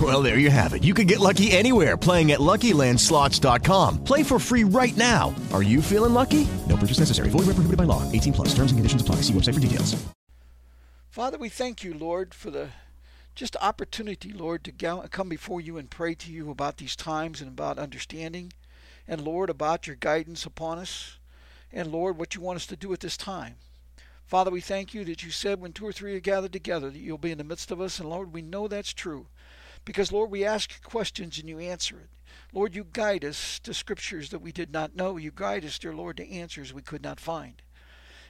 Well, there you have it. You can get lucky anywhere, playing at LuckyLandSlots.com. Play for free right now. Are you feeling lucky? No purchase necessary. Void where prohibited by law. 18 plus. Terms and conditions apply. See website for details. Father, we thank you, Lord, for the just opportunity, Lord, to come before you and pray to you about these times and about understanding. And, Lord, about your guidance upon us. And, Lord, what you want us to do at this time. Father, we thank you that you said when two or three are gathered together that you'll be in the midst of us. And, Lord, we know that's true. Because, Lord, we ask questions and you answer it. Lord, you guide us to scriptures that we did not know. You guide us, dear Lord, to answers we could not find.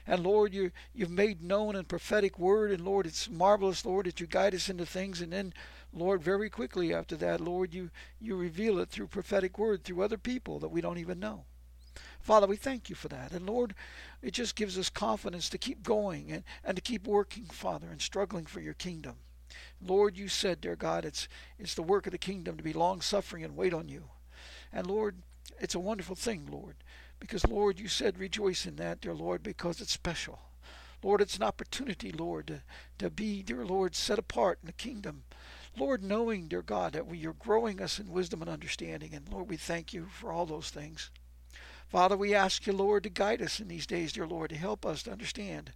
And, Lord, you've made known a prophetic word. And, Lord, it's marvelous, Lord, that you guide us into things. And then, Lord, very quickly after that, Lord, you reveal it through prophetic word, through other people that we don't even know. Father, we thank you for that. And, Lord, it just gives us confidence to keep going and to keep working, Father, and struggling for your kingdom. Lord, you said, dear God, it's the work of the kingdom to be long-suffering and wait on you. And, Lord, it's a wonderful thing, Lord, because, Lord, you said rejoice in that, dear Lord, because it's special. Lord, it's an opportunity, Lord, to be, dear Lord, set apart in the kingdom. Lord, knowing, dear God, that you're growing us in wisdom and understanding. And, Lord, we thank you for all those things. Father, we ask you, Lord, to guide us in these days, dear Lord, to help us to understand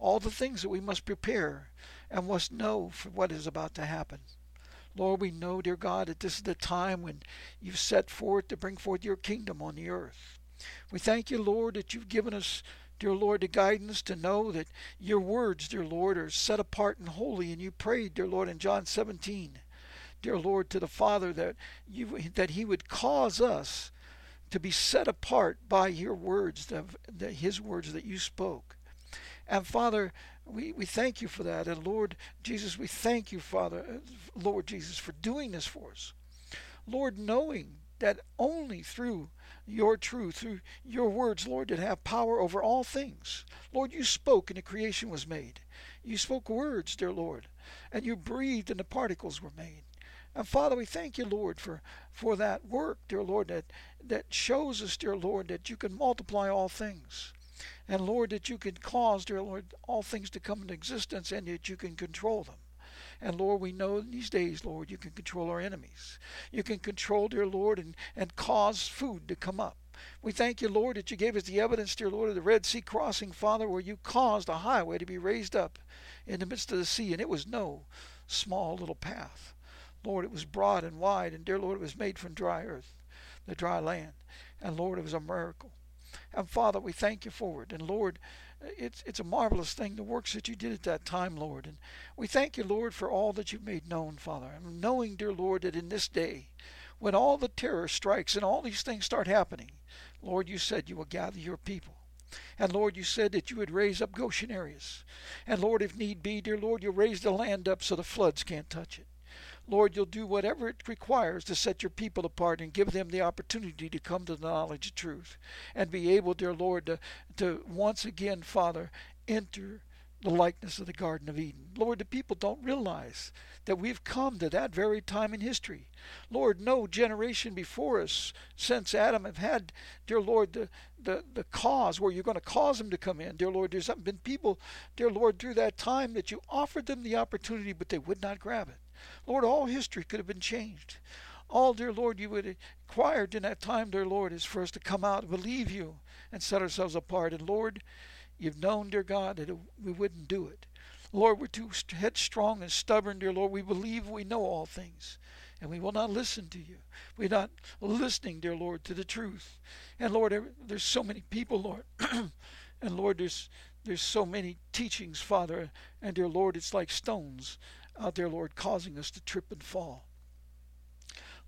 all the things that we must prepare and must know for what is about to happen. Lord, we know, dear God, that this is the time when you've set forth to bring forth your kingdom on the earth. We thank you, Lord, that you've given us, dear Lord, the guidance to know that your words, dear Lord, are set apart and holy. And you prayed, dear Lord, in John 17, dear Lord, to the Father that he would cause us to be set apart by your words, his words that you spoke. And, Father, we thank you for that. And, Lord Jesus, we thank you, Father, Lord Jesus, for doing this for us. Lord, knowing that only through your truth, through your words, Lord, that have power over all things. Lord, you spoke and the creation was made. You spoke words, dear Lord, and you breathed and the particles were made. And, Father, we thank you, Lord, for that work, dear Lord, that shows us, dear Lord, that you can multiply all things. And, Lord, that you can cause, dear Lord, all things to come into existence and that you can control them. And, Lord, we know in these days, Lord, you can control our enemies. You can control, dear Lord, and cause food to come up. We thank you, Lord, that you gave us the evidence, dear Lord, of the Red Sea crossing, Father, where you caused a highway to be raised up in the midst of the sea. And it was no small little path. Lord, it was broad and wide. And, dear Lord, it was made from dry earth, the dry land. And, Lord, it was a miracle. And, Father, we thank you for it. And, Lord, it's a marvelous thing, the works that you did at that time, Lord. And we thank you, Lord, for all that you've made known, Father. And knowing, dear Lord, that in this day, when all the terror strikes and all these things start happening, Lord, you said you will gather your people. And, Lord, you said that you would raise up Goshen areas. And, Lord, if need be, dear Lord, you'll raise the land up so the floods can't touch it. Lord, you'll do whatever it requires to set your people apart and give them the opportunity to come to the knowledge of truth and be able, dear Lord, to once again, Father, enter the likeness of the Garden of Eden. Lord, the people don't realize that we've come to that very time in history. Lord, no generation before us since Adam have had, dear Lord, the cause where you're going to cause them to come in. Dear Lord, there's been people, dear Lord, through that time that you offered them the opportunity, but they would not grab it. Lord, all history could have been changed. All, dear Lord, you would required in that time, dear Lord, is for us to come out and believe you and set ourselves apart. And, Lord, you've known, dear God, that we wouldn't do it. Lord, we're too headstrong and stubborn, dear Lord. We believe we know all things, and we will not listen to you. We're not listening, dear Lord, to the truth. And, Lord, there's so many people, Lord. And, Lord, there's so many teachings, Father. And, dear Lord, it's like stones out there, Lord, causing us to trip and fall.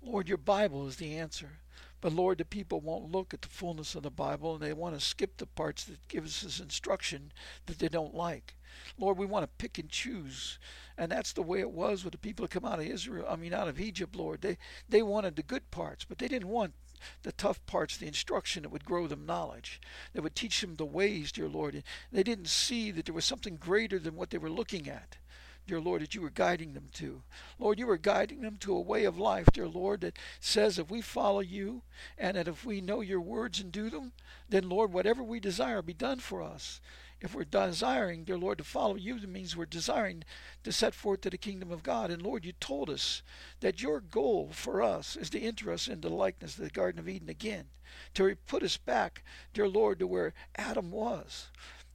Lord, your Bible is the answer. But, Lord, the people won't look at the fullness of the Bible, and they want to skip the parts that gives us instruction that they don't like. Lord, we want to pick and choose. And that's the way it was with the people that come out of Egypt, Lord. They wanted the good parts, but they didn't want the tough parts, the instruction that would grow them knowledge, that would teach them the ways, dear Lord. And they didn't see that there was something greater than what they were looking at, dear Lord, that you were guiding them to. Lord, you were guiding them to a way of life, dear Lord, that says if we follow you and that if we know your words and do them, then, Lord, whatever we desire be done for us. If we're desiring, dear Lord, to follow you, that means we're desiring to set forth to the kingdom of God. And, Lord, you told us that your goal for us is to enter us into the likeness of the Garden of Eden again, to put us back, dear Lord, to where Adam was.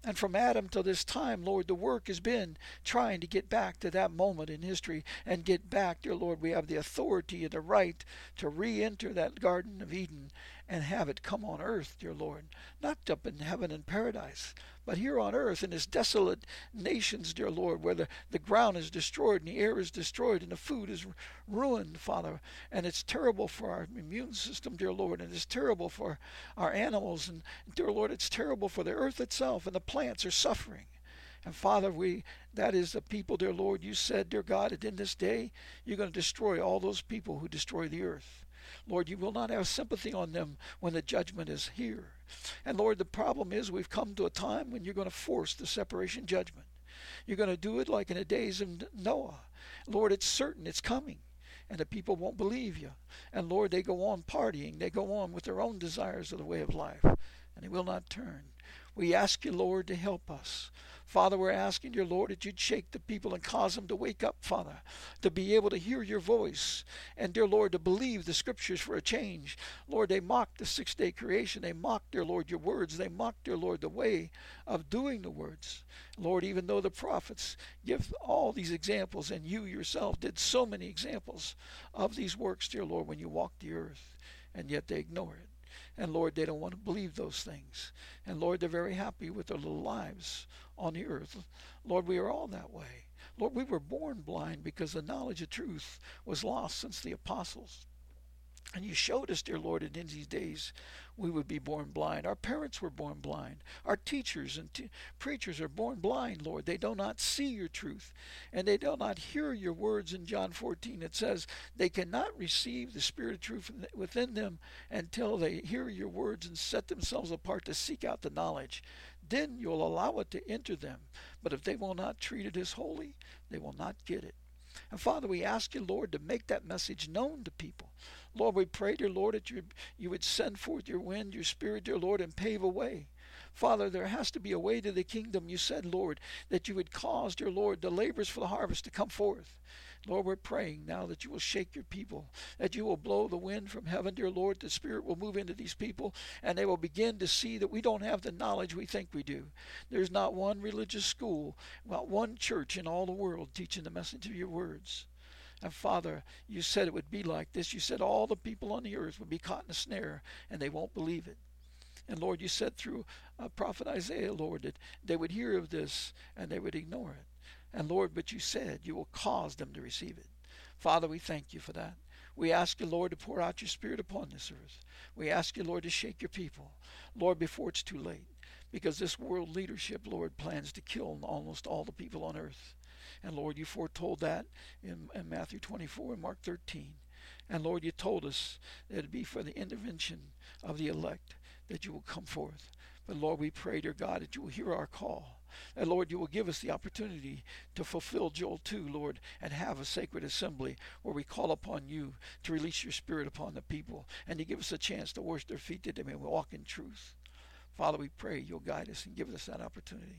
And from Adam till this time, Lord, the work has been trying to get back to that moment in history and get back, dear Lord. We have the authority and the right to re-enter that Garden of Eden and have it come on earth, dear Lord. Not up in heaven in paradise, but here on earth in this desolate nations, dear Lord, where the ground is destroyed and the air is destroyed and the food is ruined, Father. And it's terrible for our immune system, dear Lord, and it's terrible for our animals. And, dear Lord, it's terrible for the earth itself, and the plants are suffering. And, Father, that is the people, dear Lord. You said, dear God, that in this day you're going to destroy all those people who destroy the earth. Lord, you will not have sympathy on them when the judgment is here. And, Lord, the problem is we've come to a time when you're going to force the separation judgment. You're going to do it like in the days of Noah. Lord, it's certain it's coming. And the people won't believe you. And, Lord, they go on partying. They go on with their own desires of the way of life. And they will not turn. We ask you, Lord, to help us. Father, we're asking, dear Lord, that you'd shake the people and cause them to wake up, Father, to be able to hear your voice. And, dear Lord, to believe the scriptures for a change. Lord, they mocked the six-day creation. They mocked, dear Lord, your words. They mocked, dear Lord, the way of doing the words. Lord, even though the prophets give all these examples, and you yourself did so many examples of these works, dear Lord, when you walked the earth, and yet they ignore it. And, Lord, they don't want to believe those things. And, Lord, they're very happy with their little lives on the earth. Lord, we are all that way. Lord, we were born blind because the knowledge of truth was lost since the apostles. And you showed us, dear Lord, that in these days we would be born blind. Our parents were born blind. Our teachers and preachers are born blind, Lord. They do not see your truth, and they do not hear your words. In John 14, it says they cannot receive the spirit of truth within them until they hear your words and set themselves apart to seek out the knowledge. Then you'll allow it to enter them. But if they will not treat it as holy, they will not get it. And, Father, we ask you, Lord, to make that message known to people. Lord, we pray, dear Lord, that you would send forth your wind, your spirit, dear Lord, and pave a way. Father, there has to be a way to the kingdom. You said, Lord, that you would cause, dear Lord, the labors for the harvest to come forth. Lord, we're praying now that you will shake your people, that you will blow the wind from heaven, dear Lord. The Spirit will move into these people, and they will begin to see that we don't have the knowledge we think we do. There's not one religious school, not one church in all the world teaching the message of your words. And, Father, you said it would be like this. You said all the people on the earth would be caught in a snare, and they won't believe it. And, Lord, you said through prophet Isaiah, Lord, that they would hear of this and they would ignore it. And, Lord, but you said you will cause them to receive it. Father, we thank you for that. We ask you, Lord, to pour out your spirit upon this earth. We ask you, Lord, to shake your people, Lord, before it's too late. Because this world leadership, Lord, plans to kill almost all the people on earth. And, Lord, you foretold that in Matthew 24 and Mark 13. And, Lord, you told us that it would be for the intervention of the elect that you will come forth. But, Lord, we pray, dear God, that you will hear our call. And, Lord, you will give us the opportunity to fulfill Joel 2, Lord, and have a sacred assembly where we call upon you to release your spirit upon the people and to give us a chance to wash their feet that they may walk in truth. Father, we pray you'll guide us and give us that opportunity.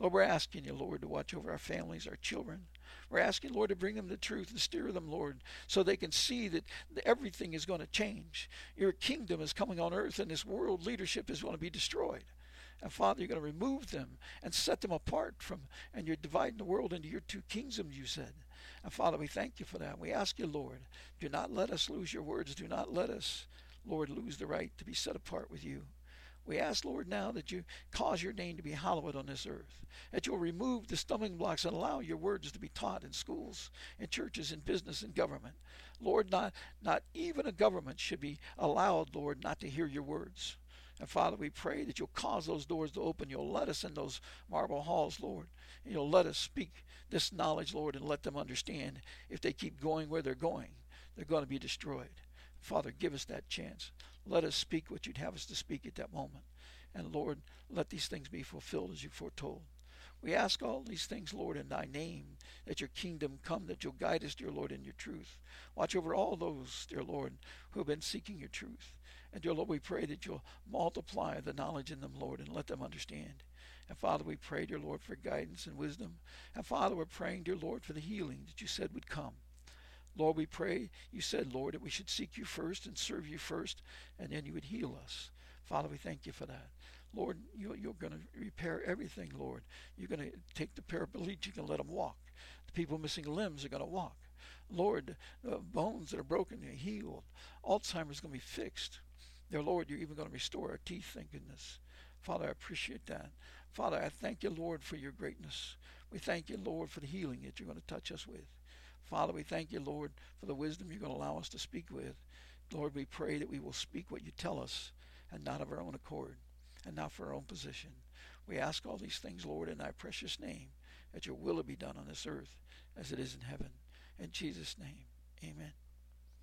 Lord, we're asking you, Lord, to watch over our families, our children. We're asking, Lord, to bring them to truth and steer them, Lord, so they can see that everything is going to change. Your kingdom is coming on earth, and this world leadership is going to be destroyed. And, Father, you're going to remove them and set them apart from, and you're dividing the world into your two kingdoms, you said. And, Father, we thank you for that. We ask you, Lord, do not let us lose your words. Do not let us, Lord, lose the right to be set apart with you. We ask, Lord, now that you cause your name to be hallowed on this earth, that you'll remove the stumbling blocks and allow your words to be taught in schools, in churches, in business, in government. Lord, not even a government should be allowed, Lord, not to hear your words. And, Father, we pray that you'll cause those doors to open. You'll let us in those marble halls, Lord. And you'll let us speak this knowledge, Lord, and let them understand if they keep going where they're going to be destroyed. Father, give us that chance. Let us speak what you'd have us to speak at that moment. And Lord, let these things be fulfilled as you foretold. We ask all these things, Lord, in thy name, that your kingdom come, that you'll guide us, dear Lord, in your truth. Watch over all those, dear Lord, who have been seeking your truth. And dear Lord, we pray that you'll multiply the knowledge in them, Lord, and let them understand. And Father, we pray, dear Lord, for guidance and wisdom. And Father, we're praying, dear Lord, for the healing that you said would come. Lord, we pray, you said, Lord, that we should seek you first and serve you first, and then you would heal us. Father, we thank you for that. Lord, you're going to repair everything, Lord. You're going to take the paraplegic and let them walk. The people missing limbs are going to walk. Lord, the bones that are broken are healed. Alzheimer's is going to be fixed. Dear Lord, you're even going to restore our teeth, thank goodness. Father, I appreciate that. Father, I thank you, Lord, for your greatness. We thank you, Lord, for the healing that you're going to touch us with. Father, we thank you, Lord, for the wisdom you're going to allow us to speak with. Lord, we pray that we will speak what you tell us and not of our own accord and not for our own position. We ask all these things, Lord, in thy precious name, that your will be done on this earth as it is in heaven. In Jesus' name, amen.